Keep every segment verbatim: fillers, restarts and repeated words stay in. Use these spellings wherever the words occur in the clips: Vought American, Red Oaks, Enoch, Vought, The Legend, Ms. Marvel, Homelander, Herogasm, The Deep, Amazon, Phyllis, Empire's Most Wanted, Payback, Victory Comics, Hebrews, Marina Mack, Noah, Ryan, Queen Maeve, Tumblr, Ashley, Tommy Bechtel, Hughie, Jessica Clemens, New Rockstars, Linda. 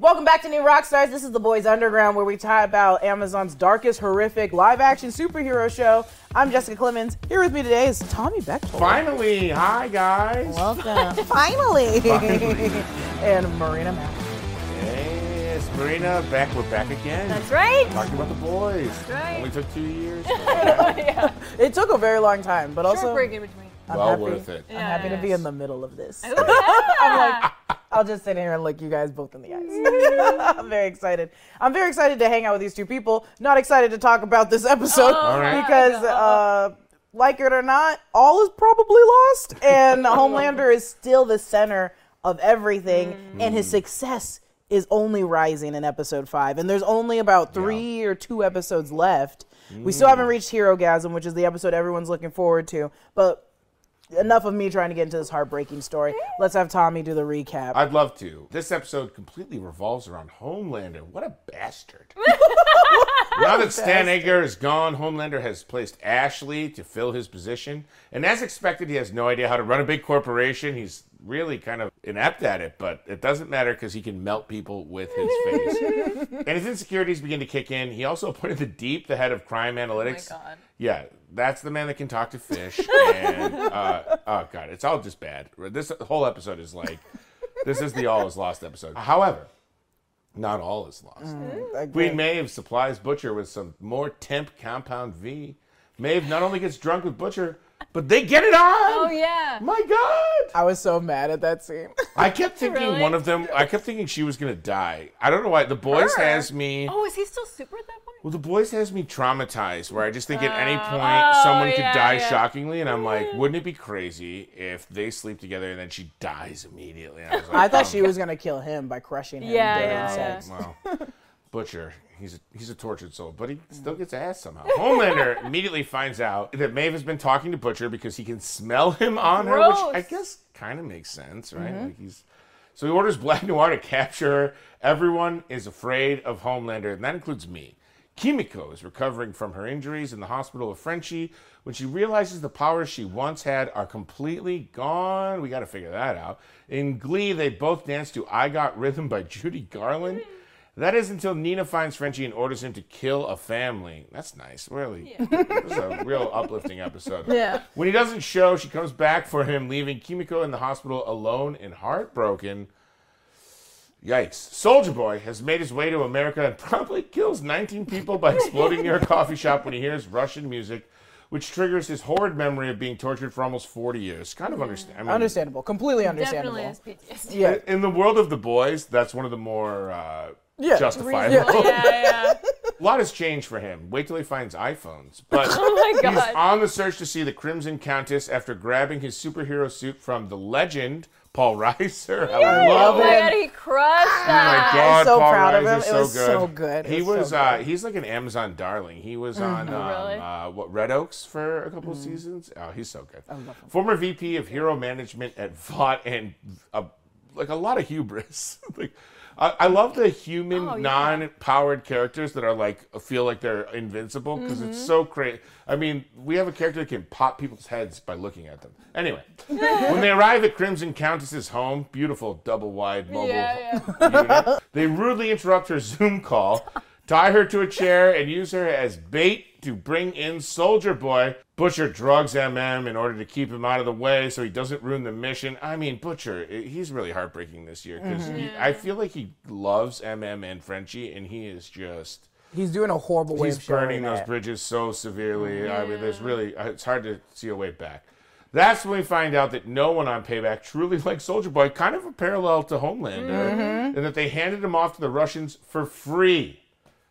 Welcome back to New Rockstars. This is The Boys Underground, where we talk about Amazon's darkest, horrific, live-action superhero show. I'm Jessica Clemens. Here with me today is Tommy Bechtel. Finally! Hi, guys! Welcome. Finally! Finally. And Marina Mack. Yes, Marina, back. We're back again. That's right. Talking about The Boys. That's right. Only took two years. Yeah. It took a very long time, but also... Short break in between. I'm well happy. worth it. I'm yes. happy to be in the middle of this. Ooh, yeah. I'm like... I'll just sit here and look you guys both in the eyes. I'm very excited. I'm very excited to hang out with these two people. Not excited to talk about this episode oh, right. because, uh, like it or not, all is probably lost. And Homelander is still the center of everything. Mm. And his success is only rising in episode five. And there's only about three yeah. or two episodes left. Mm. We still haven't reached Herogasm, which is the episode everyone's looking forward to. But... enough of me trying to get into this heartbreaking story. Let's have Tommy do the recap. I'd love to. This episode completely revolves around Homelander. What a bastard. Now that Stan Edgar is gone, Homelander has placed Ashley to fill his position. And as expected, he has no idea how to run a big corporation. He's really kind of inept at it, but it doesn't matter because he can melt people with his face. And his insecurities begin to kick in. He also appointed the Deep, the head of crime analytics. Oh my God. Yeah, that's the man that can talk to fish. And, uh, oh God, it's all just bad. This whole episode is like, this is the all is lost episode. However, not all is lost. Mm, Queen Maeve supplies Butcher with some more temp Compound V. Maeve not only gets drunk with Butcher, but they get it on! Oh, yeah. My God! I was so mad at that scene. I kept thinking really? one of them, I kept thinking she was going to die. I don't know why. The Boys Her. has me... Oh, is he still super at that point? Well, The Boys has me traumatized, where I just think uh, at any point oh, someone yeah, could die yeah. shockingly, and I'm like, wouldn't it be crazy if they sleep together and then she dies immediately? And I was like, I thought oh, she God. was going to kill him by crushing him. Yeah, yeah, yeah. Well, Butcher... He's a, he's a tortured soul, but he still gets ass somehow. Homelander immediately finds out that Maeve has been talking to Butcher because he can smell him on Gross. her, which I guess kind of makes sense, right? Mm-hmm. Like he's, so he orders Black Noir to capture her. Everyone is afraid of Homelander, and that includes me. Kimiko is recovering from her injuries in the hospital of Frenchie when she realizes the powers she once had are completely gone. We got to figure that out. In Glee, they both dance to I Got Rhythm by Judy Garland. That is until Nina finds Frenchie and orders him to kill a family. That's nice, really. Yeah. This is a real uplifting episode. Yeah. When he doesn't show, she comes back for him, leaving Kimiko in the hospital alone and heartbroken. Yikes. Soldier Boy has made his way to America and probably kills nineteen people by exploding near a coffee shop when he hears Russian music, which triggers his horrid memory of being tortured for almost forty years. Kind of understand- I mean, understandable. Completely understandable. Definitely has P T S D. Yeah. In the world of The Boys, that's one of the more... Uh, Yeah. Justifiable. Yeah, yeah. A lot has changed for him. Wait till he finds iPhones. But oh my God. He's on the search to see the Crimson Countess after grabbing his superhero suit from The Legend, Paul Reiser. Yay! I love him. Oh my God, he crushed that. Oh my God, I'm so Paul proud Reiser, of him. It was so good. So good. He was, was so uh, good. He's like an Amazon darling. He was on oh, um, really? uh, what Red Oaks for a couple mm. of seasons. Oh, he's so good. I love him. Former V P of Hero Management at Vought, and a, like a lot of hubris. Like. I love the human, oh, yeah. non-powered characters that are like, feel like they're invincible, because mm-hmm. it's so crazy. I mean, we have a character that can pop people's heads by looking at them. Anyway, when they arrive at Crimson Countess's home, beautiful double-wide mobile yeah, yeah. unit, they rudely interrupt her Zoom call, tie her to a chair, and use her as bait to bring in Soldier Boy. Butcher drugs M M in order to keep him out of the way so he doesn't ruin the mission. I mean, Butcher, he's really heartbreaking this year because mm-hmm. yeah. I feel like he loves M M and Frenchie, and he is just... He's doing a horrible way of showing that. He's burning those bridges so severely. Yeah. I mean, there's really... It's hard to see a way back. That's when we find out that no one on Payback truly likes Soldier Boy, kind of a parallel to Homelander, mm-hmm. and that they handed him off to the Russians for free.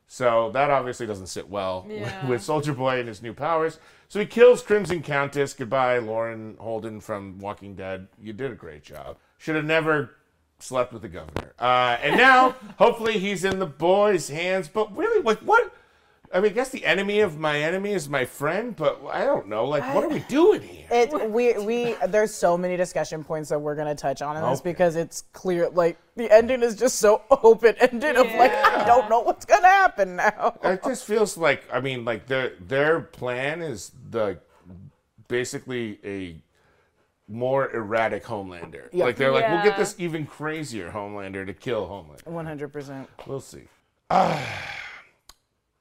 So that obviously doesn't sit well yeah. with Soldier Boy and his new powers. So he kills Crimson Countess. Goodbye, Lauren Holden from Walking Dead. You did a great job. Should have never slept with the governor. Uh, and now, hopefully, he's in the boys' hands. But really, like, what? I mean, I guess the enemy of my enemy is my friend, but I don't know. Like, I, what are we doing here? It, we, we, there's so many discussion points that we're going to touch on in okay. this because it's clear, like, the ending is just so open-ended yeah. of, like, I don't know what's going to happen now. It just feels like, I mean, like, their, their plan is the basically a more erratic Homelander. Yep. Like they're like, yeah. we'll get this even crazier Homelander to kill Homelander. one hundred percent. We'll see. Uh,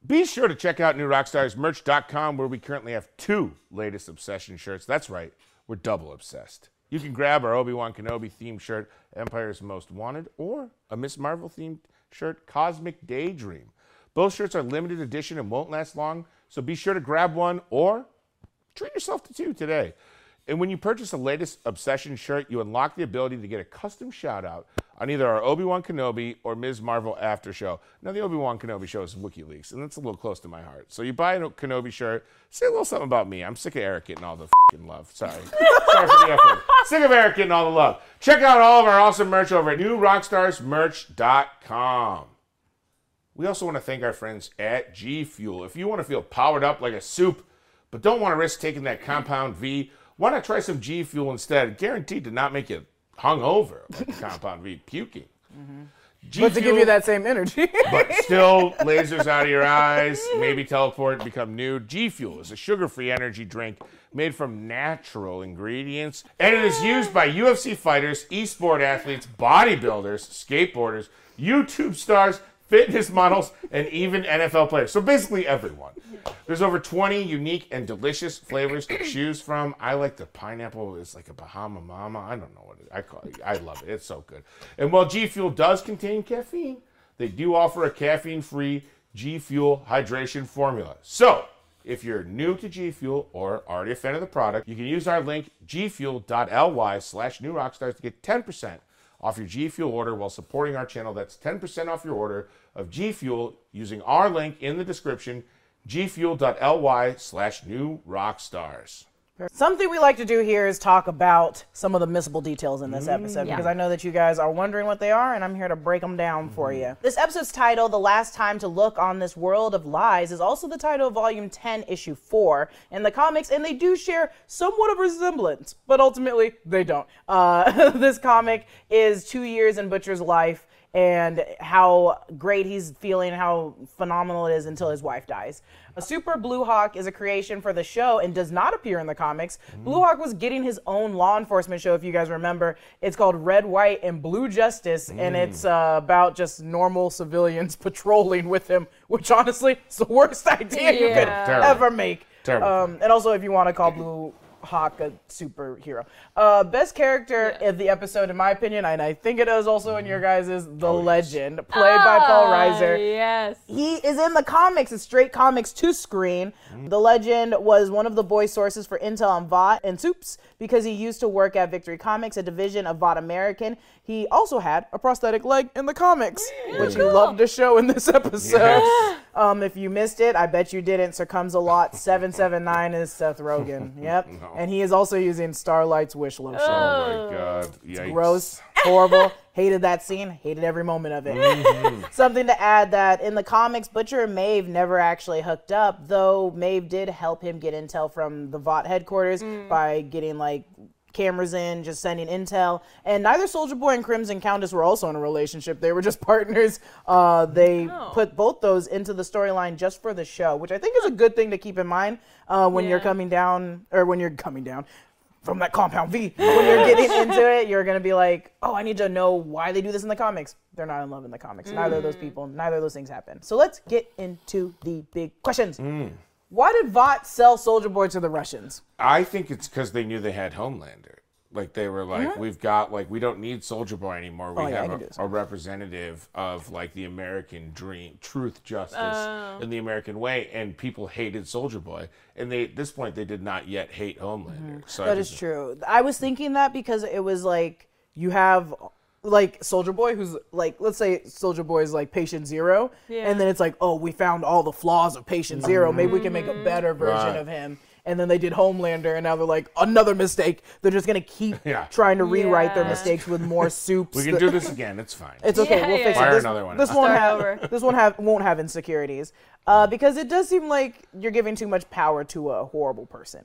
be sure to check out new rockstars merch dot com, where we currently have two latest Obsession shirts. That's right, we're double obsessed. You can grab our Obi-Wan Kenobi themed shirt, Empire's Most Wanted, or a Miss Marvel themed shirt, Cosmic Daydream. Both shirts are limited edition and won't last long, so be sure to grab one or treat yourself to two today. And when you purchase the latest Obsession shirt, you unlock the ability to get a custom shout-out on either our Obi-Wan Kenobi or Miz Marvel After Show. Now, the Obi-Wan Kenobi show is WikiLeaks, and that's a little close to my heart. So you buy a Kenobi shirt, say a little something about me. I'm sick of Eric getting all the f***ing love. Sorry. Sorry for the effort. Sick of Eric getting all the love. Check out all of our awesome merch over at new rockstars merch dot com. We also want to thank our friends at G Fuel. If you want to feel powered up like a soup, but don't want to risk taking that Compound V, why not try some G Fuel instead? Guaranteed to not make you hungover like the Compound V puking. Mm-hmm. G but Fuel, to give you that same energy. But still, lasers out of your eyes, maybe teleport, become new. G Fuel is a sugar-free energy drink made from natural ingredients, and it is used by U F C fighters, e-sport athletes, bodybuilders, skateboarders, YouTube stars, fitness models, and even N F L players. So basically everyone. There's over twenty unique and delicious flavors to choose from. I like the pineapple. It's like a Bahama Mama. I don't know what it is. I call it. I love it. It's so good. And while G Fuel does contain caffeine, they do offer a caffeine-free G Fuel hydration formula. So if you're new to G Fuel or already a fan of the product, you can use our link g fuel dot l y slash new rockstars to get ten percent off your G Fuel order while supporting our channel. That's ten percent off your order of G Fuel using our link in the description, g fuel dot l y slash new rockstars. Something we like to do here is talk about some of the missable details in this episode, yeah. because I know that you guys are wondering what they are, and I'm here to break them down mm-hmm. for you. This episode's title, The Last Time to Look on This World of Lies, is also the title of Volume ten, Issue four in the comics, and they do share somewhat of resemblance, but ultimately, they don't. Uh, this comic is two years in Butcher's life, and how great he's feeling, how phenomenal it is until his wife dies. A Super Blue Hawk is a creation for the show and does not appear in the comics. Mm. Blue Hawk was getting his own law enforcement show, if you guys remember. It's called Red, White, and Blue Justice, mm. and it's uh, about just normal civilians patrolling with him, which honestly is the worst idea yeah. you could Terrible. ever make. Terrible. Um, and also, if you want to call Blue Hawk a superhero. Uh, best character yeah. of the episode, in my opinion, and I think it is also in your guys', is The Legend, played oh, by Paul Reiser. Yes. He is in the comics, it's straight comics to screen. Mm. The Legend was one of the boys' sources for intel on Vought and Soups because he used to work at Victory Comics, a division of Vought American. He also had a prosthetic leg in the comics, yeah, which cool. he loved to show in this episode. Yes. Um, if you missed it, I bet you didn't. Sir Comes a Lot seven seven nine is Seth Rogen. Yep. No. And he is also using Starlight's wish lotion. Oh my God. Yikes. It's gross, horrible. Hated that scene, hated every moment of it. Mm-hmm. Something to add that in the comics, Butcher and Maeve never actually hooked up, though Maeve did help him get intel from the Vought headquarters mm. by getting like cameras in, just sending intel. And neither Soldier Boy and Crimson Countess were also in a relationship. They were just partners. Uh, they oh. put both those into the storyline just for the show, which I think is a good thing to keep in mind uh, when yeah. you're coming down, or when you're coming down, from that Compound V. When you're getting into it, you're gonna be like, oh, I need to know why they do this in the comics. They're not in love in the comics. Mm. Neither of those people, neither of those things happen. So let's get into the big questions. Mm. Why did Vought sell Soldier Boy to the Russians? I think it's because they knew they had Homelander. Like they were like, mm-hmm. we've got like, we don't need Soldier Boy anymore. We oh, yeah, have a, a representative of like the American dream, truth, justice, uh, and the American way. And people hated Soldier Boy, and they at this point they did not yet hate Homelander. Mm-hmm. So that is true. I was thinking that because it was like you have like Soldier Boy, who's like, let's say Soldier Boy is like Patient Zero, yeah. and then it's like, oh, we found all the flaws of Patient Zero. Mm-hmm. Maybe we can make a better version right. of him. And then they did Homelander, and now they're like, another mistake. They're just going to keep yeah. trying to rewrite yeah. their mistakes with more soups. We can do this again. It's fine. It's okay. Yeah, we'll yeah, fix yeah. it. Fire this, another one. This won't, have, this one have, won't have insecurities. Uh, because it does seem like you're giving too much power to a horrible person,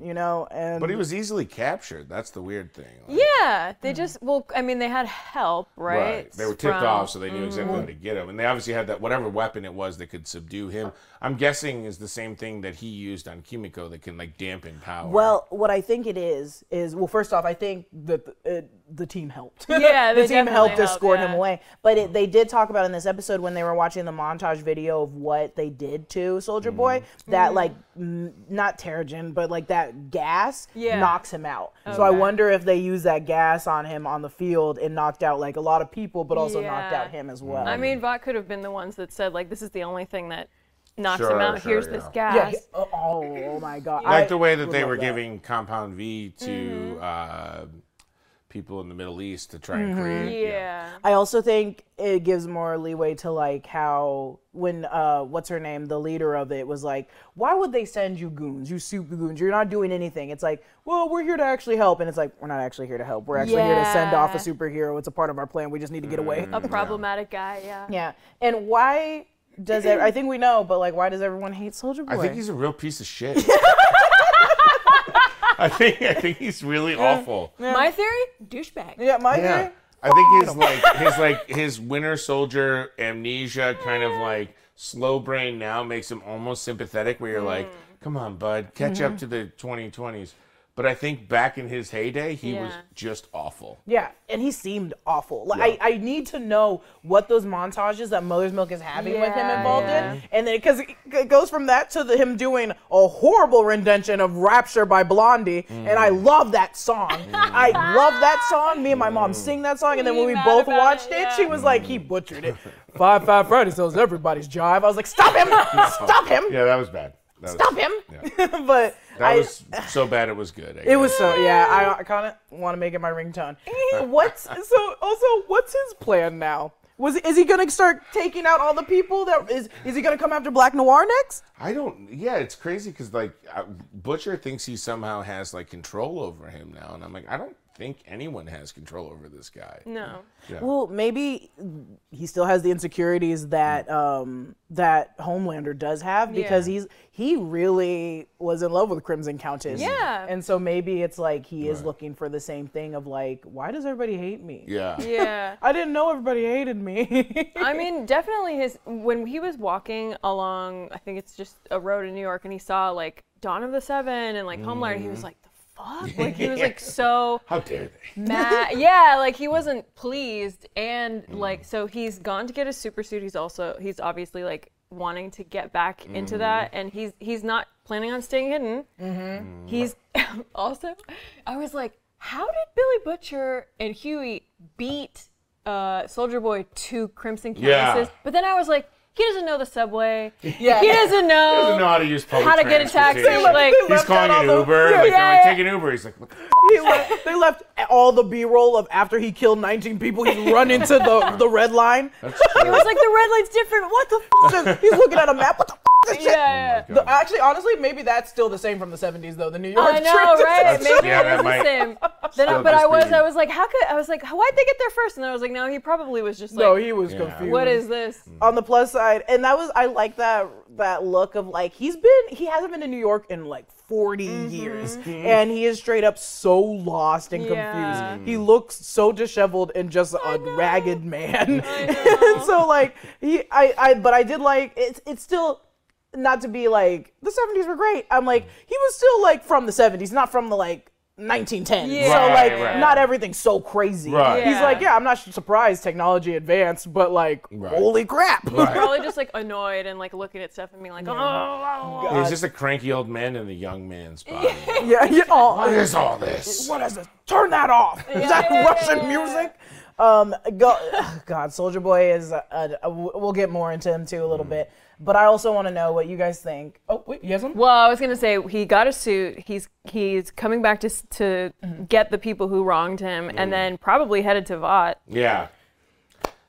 mm. you know. And but he was easily captured. That's the weird thing. Like, yeah, they mm. just well, I mean, they had help, right? Right. They were tipped From... off, so they knew exactly mm. how to get him, and they obviously had that whatever weapon it was that could subdue him. I'm guessing is the same thing that he used on Kimiko that can like dampen power. Well, what I think it is is well, first off, I think that the, uh, the team helped. Yeah, the team helped, helped escort yeah. him away. But it, they did talk about in this episode when they were watching the montage video of what they. They did to Soldier Boy mm. that like m not Terrigen but like that gas yeah. knocks him out. Okay. So I wonder if they used that gas on him on the field and knocked out like a lot of people, but also yeah. knocked out him as well. I mean, Vought could have been the ones that said like this is the only thing that knocks sure, him out. Sure, Here's yeah. this gas. Yeah, yeah. Oh, oh my God! Like I, the way that they were that. giving Compound V to. Mm-hmm. uh, people in the Middle East to try and create. Yeah. yeah. I also think it gives more leeway to like how when uh what's her name, the leader of it was like, why would they send you goons? You super goons. You're not doing anything. It's like, well, we're here to actually help, and it's like we're not actually here to help. We're actually yeah. here to send off a superhero. It's a part of our plan. We just need to get away. A problematic yeah. guy. Yeah. Yeah. And why does it, I think we know, but like why does everyone hate Soldier Boy? I think he's a real piece of shit. I think I think he's really yeah. awful. Yeah. My theory, douchebag. Yeah, my yeah. theory. I think he's like his like his winter soldier amnesia kind of like slow brain now makes him almost sympathetic. Where you're mm. like, come on, bud, catch mm-hmm. up to the twenty twenties. But I think back in his heyday, he yeah. was just awful. Yeah, and he seemed awful. Like, yeah. I, I need to know what those montages that Mother's Milk is having yeah, with him involved yeah. in. And then, because it goes from that to the, him doing a horrible rendition of Rapture by Blondie. Mm. And I love that song. Mm. I love that song. Me and my mom mm. sing that song. And then when we both watched it, it yeah. she was like, he butchered it. Five Five Friday sells everybody's jive. I was like, stop him. No. Stop him. Yeah, that was bad. That Stop was, him! Yeah. But that I, was so bad it was good. I it guess. was so yeah. I, I kind of want to make it my ringtone. What's so also? What's his plan now? Was is he gonna start taking out all the people? That is is he gonna come after Black Noir next? I don't. Yeah, it's crazy because like Butcher thinks he somehow has like control over him now, and I'm like I don't. think anyone has control over this guy. No. Yeah. Well, maybe he still has the insecurities that um, that Homelander does have because yeah. he's he really was in love with Crimson Countess. Yeah. And so maybe it's like he is right. looking for the same thing of like, why does everybody hate me? Yeah. Yeah. I didn't know everybody hated me. I mean, definitely his when he was walking along, I think it's just a road in New York, and he saw like Dawn of the Seven and like mm. Homelander, he was like. Fuck. Like he was like so how dare they mad. Yeah, like he wasn't pleased and mm. like so he's gone to get his super suit. He's also he's obviously like wanting to get back mm. into that and he's he's not planning on staying hidden. Mm-hmm. He's also I was like, how did Billy Butcher and Hughie beat uh Soldier Boy to Crimson Countess? Yeah. But then I was like, he doesn't know the subway. Yeah. He doesn't know, he doesn't know how to use public how to get a taxi. Like, he's calling an the, Uber. Yeah, like, yeah, they're like, take an Uber. He's like, what the he left, they left all the B-roll of after he killed nineteen people, he's run into the, the red line. That's it was like, the red line's different. What the f***? He's looking at a map. What the f***? Yeah, yeah. Oh the, actually, honestly, maybe that's still the same from the seventies, though. The New York. I know, right? Maybe yeah, that is the same. Then I, but I was, I was like, how could? I was like, why'd they get there first? And I was like, no, he probably was just like, no, he was yeah. confused. What is this? Mm. On the plus side, and that was, I like that that look of like he's been, he hasn't been to New York in like forty mm-hmm. years, mm-hmm. and he is straight up so lost and yeah. confused. Mm. He looks so disheveled and just I a know. ragged man. I know. So like he, I, I, but I did like it's, it's still. Not to be like, the seventies were great. I'm like, he was still like from the seventies, not from the like nineteen tens. Yeah. So right, like, right. not everything's so crazy. Right. Yeah. He's like, yeah, I'm not surprised technology advanced, but like, right. holy crap. Right. He's probably just like annoyed and like looking at stuff and being like, yeah. oh, oh, oh. He's just a cranky old man in the young man's body. yeah, yeah. Oh, what is all this? What is this? Turn that off. Yeah, is that yeah, Russian yeah, yeah. music? Um, go, God, Soldier Boy is, a, a, a, we'll get more into him too a little mm. bit. But I also want to know what you guys think. Oh, wait, you have one? Well, I was going to say, he got a suit. He's he's coming back to to mm-hmm. get the people who wronged him mm. and then probably headed to Vought. Yeah.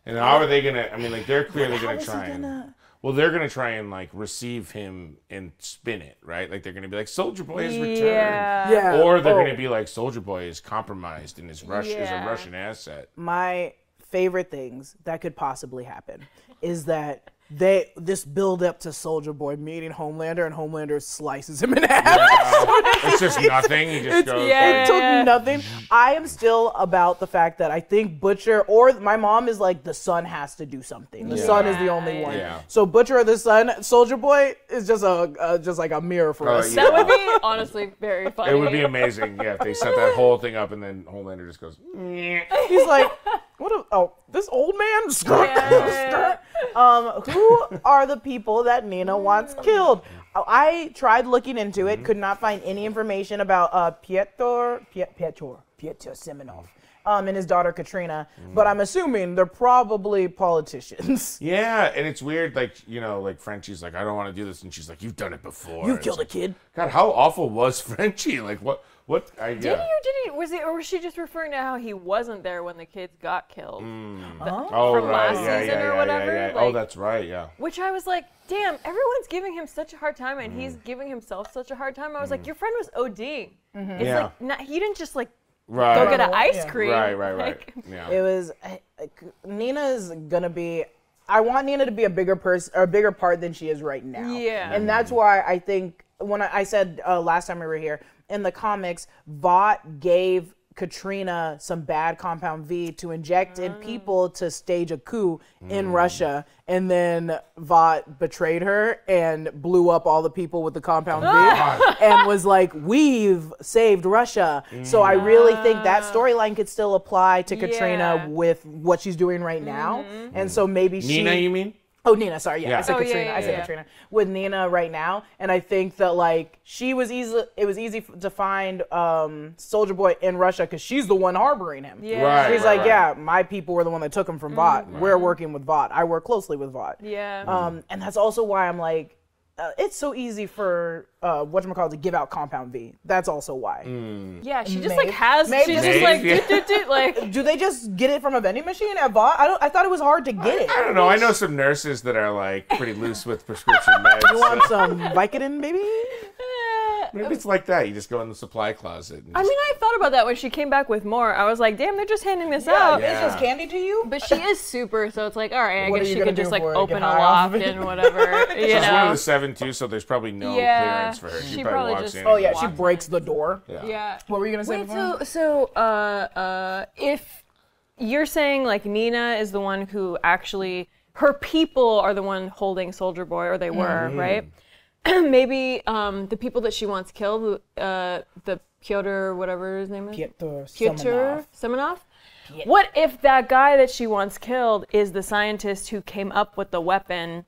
And how are they going to, I mean, like, they're clearly going to try gonna... and, well, they're going to try and, like, receive him and spin it, right? Like, they're going to be like, Soldier Boy has returned. Yeah. yeah. Or they're oh. going to be like, Soldier Boy is compromised and is, Rus- yeah. is a Russian asset. My favorite things that could possibly happen is that They this build up to Soldier Boy meeting Homelander, and Homelander slices him in half. Yeah. It's just nothing. He just it's, goes. Yeah, it took nothing. I am still about the fact that I think Butcher or my mom is like the son has to do something. The yeah. son is the only one. Yeah. So Butcher or the son, Soldier Boy is just a uh, just like a mirror for uh, us. That yeah. would be honestly very funny. It would be amazing. Yeah, if they set that whole thing up and then Homelander just goes. He's like. What a, oh, this old man? Yeah. um, who are the people that Nina wants killed? I tried looking into it, mm-hmm. could not find any information about uh, Pyotr, Pyotr, Pyotr Semenov um, and his daughter Katrina, mm-hmm. but I'm assuming they're probably politicians. Yeah, and it's weird, like, you know, like Frenchie's like, I don't want to do this, and she's like, you've done it before. You killed a kid. God, how awful was Frenchie? Like, what? What? I, yeah. Did he or did he? Was it or was she just referring to how he wasn't there when the kids got killed mm. the, oh, from right. last yeah, season yeah, or yeah, whatever? Yeah, yeah. Like, oh, that's right. Yeah. Which I was like, damn, everyone's giving him such a hard time, and mm. he's giving himself such a hard time. I was mm. like, your friend was ODing. Mm-hmm. It's yeah. like not, he didn't just like right. go get an ice yeah. cream. Right, right, right. Like, yeah. It was like, Nina's gonna be. I want Nina to be a bigger person, a bigger part than she is right now. Yeah. And mm. that's why I think when I, I said uh, last time we were here. In the comics, Vought gave Katrina some bad Compound V to inject in people to stage a coup mm. in Russia, and then Vought betrayed her and blew up all the people with the Compound V and was like, we've saved Russia. Mm. So I really think that storyline could still apply to Katrina yeah. with what she's doing right now. Mm-hmm. And so maybe Nina, she... Nina, you mean? Oh, Nina, sorry, yeah, yeah. I said oh, Katrina, yeah, yeah, I said yeah. Katrina, with Nina right now, and I think that, like, she was easy, it was easy to find um, Soldier Boy in Russia, because she's the one harboring him. Yeah. Right, she's right, like, right. yeah, my people were the one that took him from mm. Vought. Right. We're working with Vought. I work closely with Vought. Yeah. Um, and that's also why I'm like, uh, it's so easy for uh, whatchamacallit to give out Compound V. That's also why. Mm. Yeah, she just Maeve. like has. Maeve, she's Maeve, just like, yeah. do, do, do, like. Do they just get it from a vending machine at Vought? I don't. I thought it was hard to get I, it. I don't know. I know some nurses that are like pretty loose with prescription meds. You want some Vicodin, baby? Maybe it's like that. You just go in the supply closet. And I mean, I thought about that when she came back with more. I was like, damn, they're just handing this yeah, out. Yeah. It's just candy to you? But she is super, so it's like, all right, I what guess she could just like open a loft and whatever. She's know? one of the seven, too, so there's probably no yeah, clearance for her. She, she probably, probably walks just in. Oh, yeah, she breaks the door. Yeah. yeah. What were you going to say Wait, before? So, so uh, uh, if you're saying like Nina is the one who actually, her people are the one holding Soldier Boy, or they were, mm-hmm. right? Maybe um, the people that she wants killed, uh, the Pyotr, whatever his name is? Pyotr Semenov. Semenov? Pyotr. What if that guy that she wants killed is the scientist who came up with the weapon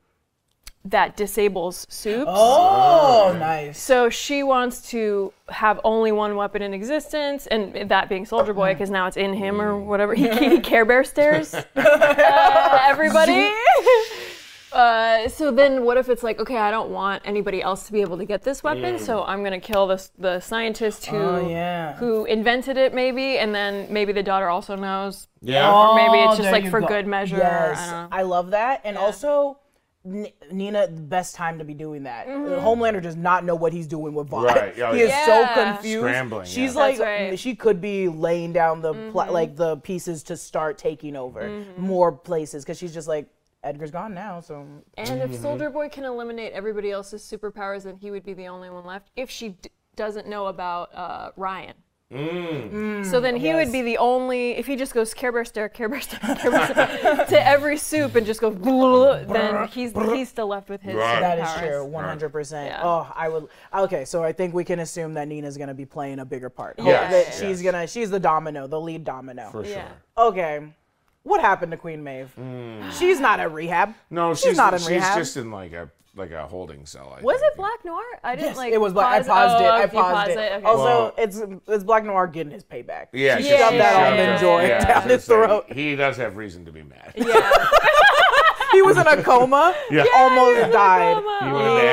that disables soups? Oh, oh, nice. So she wants to have only one weapon in existence, and that being Soldier Boy, because now it's in him or whatever. He, he Care Bear stares uh, everybody. Uh, so then what if it's like, okay, I don't want anybody else to be able to get this weapon, mm. so I'm going to kill this, the scientist who oh, yeah. who invented it, maybe, and then maybe the daughter also knows. Yeah. Or maybe it's just oh, like for go. good measure. Yes. I don't know. I love that. And yeah. also, N- Nina, the best time to be doing that. Mm-hmm. Homelander does not know what he's doing with Vought. Right. Oh, he is yeah. so confused. Scrambling. She's yeah. like, right. she could be laying down the mm-hmm. pl- like the pieces to start taking over mm-hmm. more places, because she's just like, Edgar's gone now, so... And if Soldier Boy can eliminate everybody else's superpowers, then he would be the only one left, if she d- doesn't know about uh, Ryan. Mm. Mm, so then he yes. would be the only... If he just goes Care Bear stare, Care Bear stare, Care Bear stare to every soup and just goes... then he's he's still left with his superpowers. That is true, one hundred percent. Yeah. Oh, I would... Okay, so I think we can assume that Nina's going to be playing a bigger part. Yeah. That she's yes. gonna. She's the domino, the lead domino. For sure. Yeah. Okay. What happened to Queen Maeve? Mm. She's not at rehab. No, she's, she's not in she's rehab. She's just in like a like a holding cell. I was think. it Black Noir? I didn't yes, like. It was Black. Pause, I paused oh, it. I paused, paused it. it. Okay. Also, well, it's it's Black Noir getting his payback. Yeah, she shoved yeah, that on and joy yeah, down his throat. He does have reason to be mad. Yeah. He was in a coma. Yeah. Yeah, almost died. He was in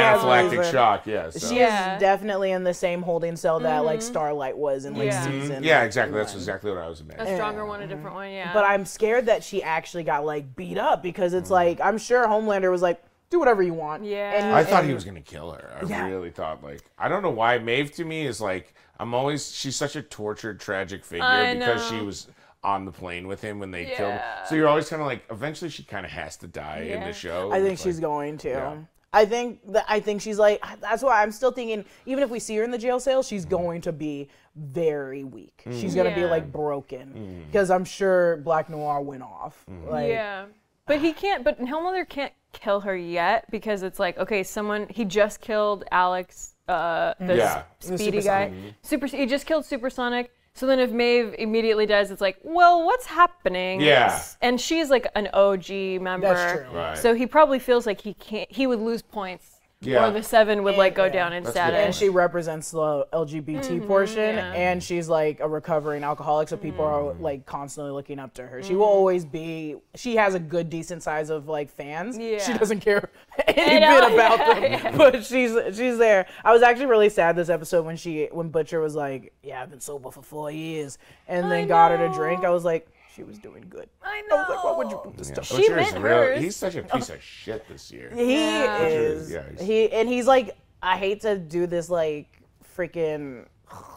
anaphylactic shock. Yes. Yeah, so. She yeah. is definitely in the same holding cell that mm-hmm. like Starlight was in like yeah. season. Yeah, exactly. That's exactly what I was imagining. A stronger yeah. one, a different one. Yeah. But I'm scared that she actually got like beat up, because it's mm-hmm. like I'm sure Homelander was like, do whatever you want. Yeah. And, I and, thought he was gonna kill her. I yeah. really thought like I don't know why Maeve to me is like I'm always she's such a tortured, tragic figure I because know. she was. on the plane with him when they yeah. killed him. So you're always kind of like, eventually she kind of has to die yeah. in the show. I think she's like, going to. Yeah. I think that I think she's like, that's why I'm still thinking, even if we see her in the jail cell, she's going to be very weak. Mm. She's going to yeah. be like broken because mm. I'm sure Black Noir went off. Mm. Like, yeah. But he can't, but Homelander can't kill her yet because it's like, okay, someone, he just killed Alex, uh, the yeah. speedy guy. Super, he just killed Supersonic. So then if Maeve immediately dies, it's like, well, what's happening? Yeah. And she's like an O G member. That's true. Right. So he probably feels like he can't, he would lose points. Yeah. Or the seven would like go yeah. down in That's status. And she represents the L G B T mm-hmm, portion, yeah. and she's like a recovering alcoholic, so people mm-hmm. are like constantly looking up to her. Mm-hmm. She will always be. She has a good, decent size of like fans. Yeah. She doesn't care any know, bit about yeah, them, yeah. but she's she's there. I was actually really sad this episode when she when Butcher was like, "Yeah, I've been sober for four years," and then I got know. her to drink. I was like. She was doing good. I know. I was like, what would you do this yeah. stuff? Butcher is real. He's such a piece of shit this year. He yeah. is. Yeah, he's... He and he's like, I hate to do this like freaking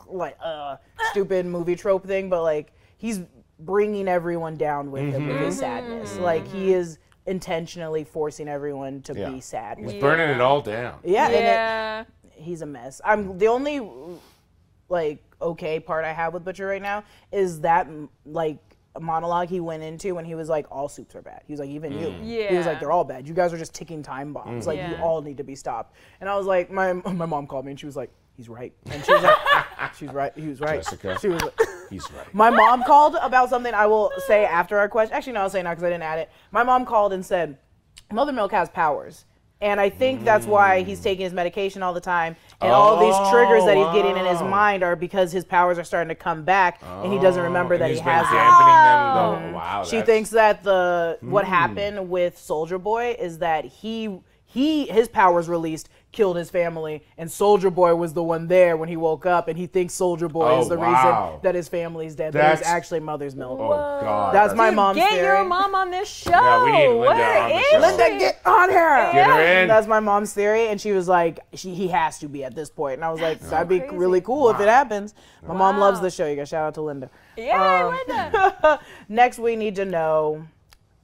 like uh stupid movie trope thing, but like he's bringing everyone down with mm-hmm. him with his sadness. Mm-hmm. Like he is intentionally forcing everyone to yeah. be sad. He's yeah. burning it all down. Yeah. Yeah. And it, he's a mess. I'm the only like okay part I have with Butcher right now is that like. monologue he went into when he was like, all soups are bad. He was like, even mm. you. Yeah. He was like, they're all bad. You guys are just ticking time bombs. Mm. Like, yeah. you all need to be stopped. And I was like, my my mom called me and she was like, he's right. And she was like, she's right. He was right. Jessica, she was like, he's right. My mom called about something I will say after our question. Actually, no, I'll say now because I didn't add it. My mom called and said, Mother Milk has powers. And I think mm. that's why he's taking his medication all the time. And oh, all these triggers that he's getting in his mind are because his powers are starting to come back, oh, and he doesn't remember that he has them. Them. Oh, wow, she thinks that the what mm. happened with Soldier Boy is that he he his powers released killed his family, and Soldier Boy was the one there when he woke up, and he thinks Soldier Boy oh, is the wow. reason that his family's dead. That's, but it's actually Mother's Milk. Oh God, that's, that's my mom's get theory. Get your mom on this show. Yeah, we need Linda Where on the show. Linda, get on her. Yeah. Get her in. That's my mom's theory, and she was like, she, he has to be at this point, and I was like, so that'd be crazy. really cool wow. if it happens. My wow. mom loves the show. You guys, shout out to Linda. Yeah, um, Linda. Next, we need to know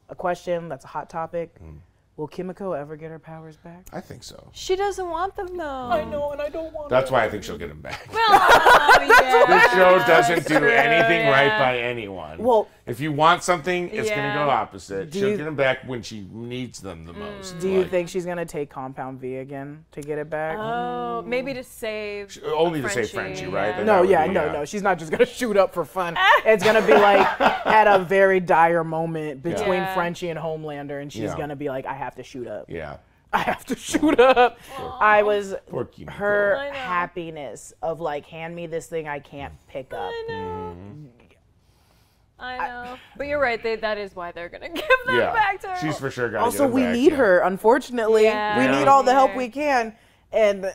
a question that's a hot topic. Mm. Will Kimiko ever get her powers back? I think so. She doesn't want them though. I know, and I don't want them. That's why I think she'll get them back. Well, oh, yeah. This show doesn't do anything yeah. right by anyone. Well, if you want something, it's yeah. going to go opposite. Do she'll you, get them back when she needs them the most. Do you like, think she's going to take Compound V again to get it back? Oh, mm. maybe to save she, Only to save Frenchie, right? Yeah. No, yeah, no, no. She's not just going to shoot up for fun. It's going to be like at a very dire moment between yeah. Frenchie and Homelander, and she's yeah. going to be like, I have to shoot up. Yeah. I have to shoot up. Aww. I was her I happiness of like, hand me this thing I can't pick up. I know. Mm. I know. I, but you're right. They, that is why they're going to give them yeah. back to her. She's for sure got to give them back. Also, we need yeah. her, unfortunately. Yeah. We yeah. need all the help we can. And uh,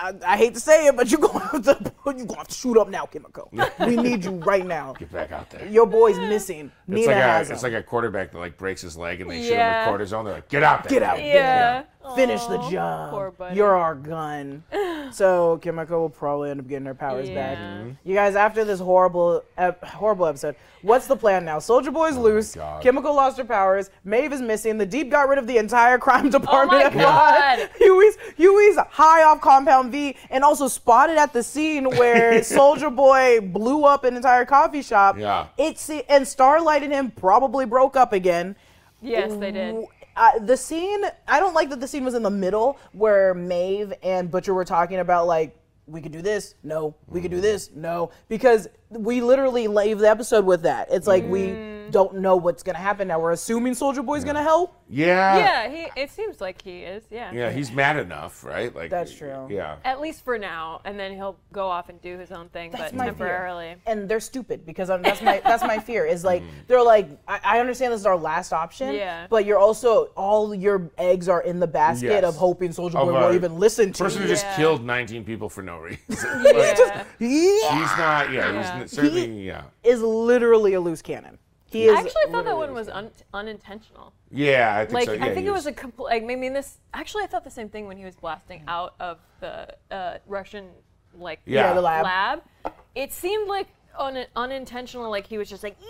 I, I hate to say it, but you're going to have to, you're going to, have to shoot up now, Kimiko. We need you right now. Get back out there. Your boy's missing. It's Nina like a, has It's him. like a quarterback that like breaks his leg and they yeah. shoot him with cortisone. They're like, get out there. Get out. Yeah. Get out. Finish Aww, the job. You're our gun. So Kimiko will probably end up getting her powers yeah. back. Mm-hmm. You guys, after this horrible, ep horrible episode, what's the plan now? Soldier Boy's oh loose. Kimiko lost her powers. Maeve is missing. The Deep got rid of the entire crime department. Oh my God. Huey's, Huey's high off Compound V, and also spotted at the scene where Soldier Boy blew up an entire coffee shop. Yeah. It's and Starlight and him probably broke up again. Yes, they did. Uh, the scene, I don't like that the scene was in the middle where Maeve and Butcher were talking about like, we could do this, no, we could do this, no, because we literally leave the episode with that. It's like mm. we don't know what's gonna happen now. We're assuming Soldier Boy's yeah. gonna help. Yeah. Yeah, he, it seems like he is, yeah. Yeah, he's mad enough, right? Like That's true. Yeah. At least for now, and then he'll go off and do his own thing, that's but my temporarily. Fear. And they're stupid, because I'm, that's my that's my fear, is like, mm. they're like, I, I understand this is our last option, yeah. but you're also, all your eggs are in the basket yes. of hoping Soldier Boy will even listen to you. Person who just yeah. killed nineteen people for no reason. like, yeah. just, yeah. He's not, yeah, yeah. he's certainly, he yeah. is literally a loose cannon. He I actually thought that one was un unintentional. Yeah, I think like, so. Yeah, I think it was, was a complete, like, I mean, this, actually I thought the same thing when he was blasting out of the uh, Russian, like, yeah. lab. lab. It seemed like un unintentional, like he was just like, yeah!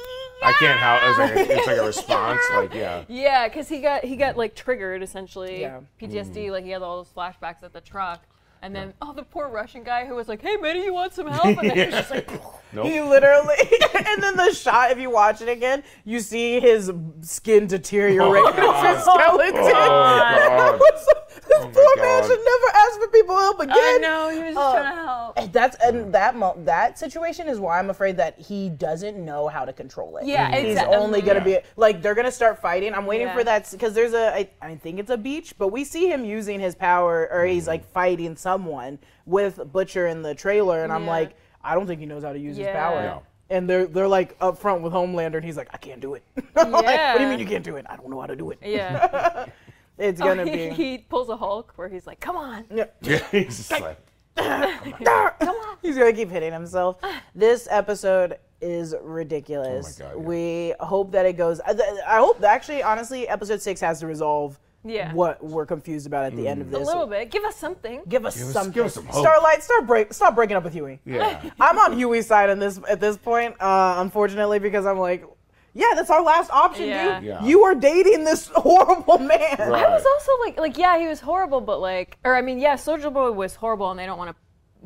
I can't how it like it's like a response, like yeah. Yeah, because he got he got like triggered essentially. Yeah. P T S D, mm. like he had all those flashbacks at the truck. And then, oh, the poor Russian guy who was like, hey, Mitty, you want some help? And then yeah. he was just like, nope. He literally, and then the shot, if you watch it again, you see his skin deteriorate. Oh, his skeleton. Oh, this oh, poor man should never ask for people help again. I know, he was just uh, trying to help. And that's, and that, mo that situation is why I'm afraid that he doesn't know how to control it. Yeah, exactly. He's only going to yeah. be, like, they're going to start fighting. I'm waiting yeah. for that, because there's a, I, I think it's a beach, but we see him using his power, or he's, like, fighting something. Someone with Butcher in the trailer, and yeah. I'm like, I don't think he knows how to use yeah. his power. No. And they're they're like up front with Homelander, and he's like, I can't do it. I'm yeah. like, what do you mean you can't do it? I don't know how to do it. Yeah, it's oh, gonna he, be. He pulls a Hulk where he's like, come on. Yeah, yeah he's just like, come on. Come on. He's gonna keep hitting himself. This episode is ridiculous. Oh my God, yeah. We hope that it goes. I, I hope that actually, honestly, episode six has to resolve. Yeah. What we're confused about at the mm. end of this. A little bit. Give us something. Give us give something. Give us some hope. Starlight, start break, stop breaking up with Hughie. Yeah. I'm on Huey's side in this, at this point, uh, unfortunately, because I'm like, yeah, that's our last option, yeah. dude. Yeah. You are dating this horrible man. Right. I was also like, like, yeah, he was horrible, but like, or I mean, yeah, Soldier Boy was horrible, and they don't want to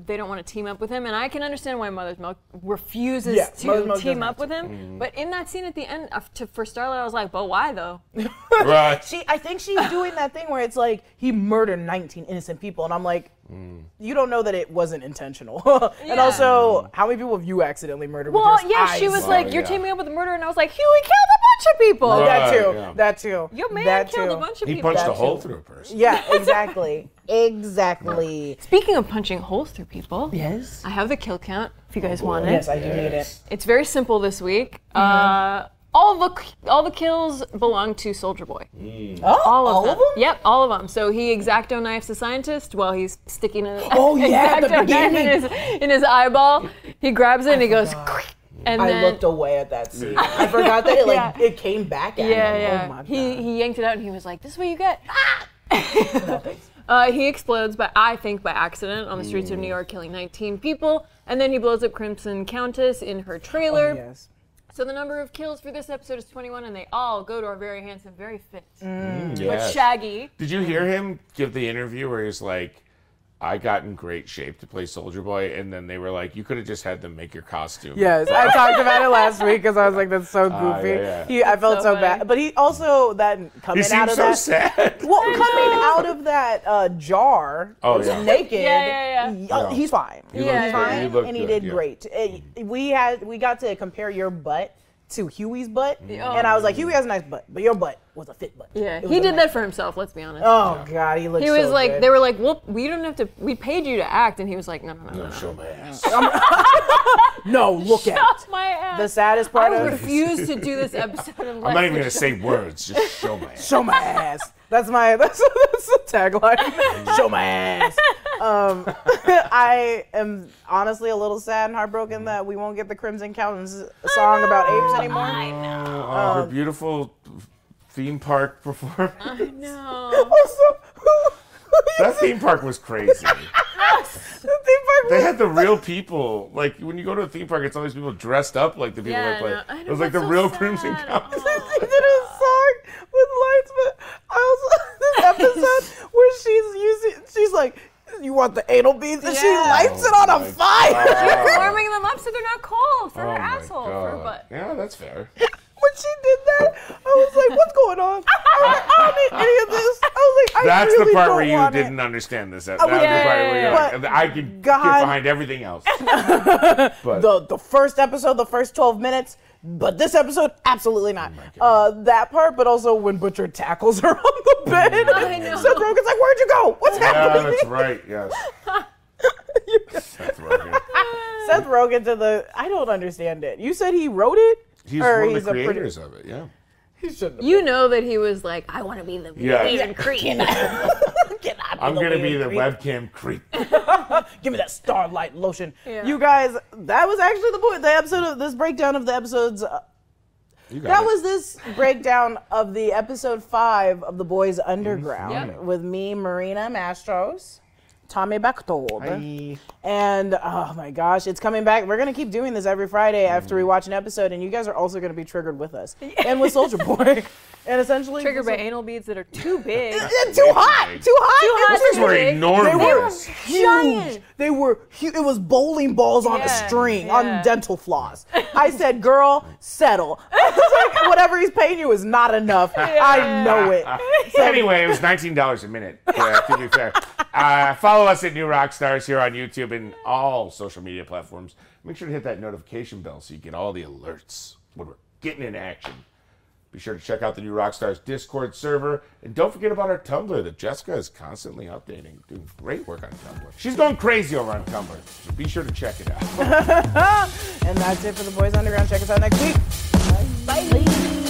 They don't want to team up with him, and I can understand why Mother's Milk refuses yeah, to Mother's Milk team up with him. Mm. But in that scene at the end, uh, to, for Starlight, I was like, but why though? Right. She, I think she's doing that thing where it's like he murdered nineteen innocent people, and I'm like, mm. you don't know that it wasn't intentional. And yeah. also, how many people have you accidentally murdered? Well, with your yeah, eyes? she was well, like, you're yeah. teaming up with a murderer, and I was like, Hughie killed a bunch of people. Right, that too. Yeah. That too. Your man that killed too. a bunch of he people. He punched that a hole too. through a person. Yeah, exactly. Exactly. Speaking of punching holes through people, yes, I have the kill count if you guys oh, want it. Yes, I do need it. It's very simple this week. Mm-hmm. uh, all the all the kills belong to Soldier Boy. Mm. Oh, all of, all them. of them? Yep, all of them. So he exacto knifes the scientist while he's sticking a oh, yeah, exacto knife in his, in his eyeball. He grabs it I and he forgot. goes. Quick. And I then, looked away at that scene. I forgot that it like yeah. it came back at yeah, him. Yeah, oh my God. He he yanked it out and he was like, "This is what you get." Ah! Uh, he explodes, by, I think, by accident on the streets mm. of New York, killing nineteen people. And then he blows up Crimson Countess in her trailer. Oh, yes. So the number of kills for this episode is twenty-one, and they all go to our very handsome, very fit, mm. but yes. shaggy. Did you hear him give the interview where he's like, I got in great shape to play Soldier Boy, and then they were like, you could have just had them make your costume. Yes, I talked about it last week because I was like, that's so goofy. Uh, yeah, yeah. He, I felt so, so bad. But he also, that coming he out of so that. sad. Well, coming out of that uh, jar, oh, yeah. naked, yeah, yeah, yeah. He, uh, he's fine. He yeah, he's fine, he and he good, did yeah. great. It, we had, we got to compare your butt to Huey's butt, oh. and I was like, Hughie has a nice butt, but your butt was a fit butt. Yeah, he did nice that for himself. Let's be honest. Oh yeah. God, he looked. He was so like, good. They were like, well, we don't have to. We paid you to act, and he was like, no, no, no, no. no. Show my ass. No, look Shut at. Shut my ass. The saddest part I of. I refuse to do this episode. I'm not even gonna say words. Just show my ass. Show my ass. That's my. That's, that's the tagline. Show my ass. Um, I am honestly a little sad and heartbroken that we won't get the Crimson Countess song about apes anymore. I know. Uh, her beautiful theme park performance. I know. Also, that theme park was crazy. The theme park they had the real people. Like, when you go to a theme park, it's all these people dressed up like the people yeah, that play. I know. I know, it was like the so real sad. Crimson Countess. Oh, they did a song with lights, but I also, this episode where she's using, she's like, you want the anal beads? And yeah. she lights oh it on a fire. She's warming them up so they're not cold for oh her asshole, God. for her butt. Yeah, that's fair. When she did that, I was like, what's going on? I was like, I don't need any of this. I was like, I That's really the part where you didn't it. understand this. That was yeah, the yeah, part where yeah, you're like, I could God. get behind everything else. But. The, the first episode, the first twelve minutes, but this episode, absolutely not. Oh uh, that part, but also when Butcher tackles her on the bed. I know. Seth Rogen's like, where'd you go? What's yeah, happening? Yeah, that's right, yes. Seth Rogen. Seth Rogen to the, I don't understand it. You said he wrote it? He's or one of the creators of it, yeah. He shouldn't have you been. know that he was like, I want to be the yeah. webcam creep. I'm going to be the webcam creep. Give me that Starlight lotion. Yeah. You guys, that was actually the point. The episode of this breakdown of the episodes. Uh, you got that it. was this breakdown of the episode five of The Boys Underground mm-hmm. yep. with me, Marina Mack, Tommy Bechtel. Hi. And oh my gosh, it's coming back. We're going to keep doing this every Friday mm. after we watch an episode, and you guys are also going to be triggered with us and with Soldier Boy. And essentially triggered by anal beads that are too big. too hot! Too hot! Too hot! These were enormous. They were huge. Giant. They were huge. It was bowling balls on yeah. a string, yeah. on dental floss. I said, girl, settle. I was like, whatever he's paying you is not enough. Yeah. I know it. Uh, uh, so anyway, it was nineteen dollars a minute, uh, to be fair. Uh, follow us at New Rockstars here on YouTube and all social media platforms. Make sure to hit that notification bell so you get all the alerts when we're getting in action. Be sure to check out the New Rockstars Discord server. And don't forget about our Tumblr that Jessica is constantly updating. Doing great work on Tumblr. She's going crazy over on Tumblr. So be sure to check it out. And that's it for The Boys Underground. Check us out next week. Bye. Bye.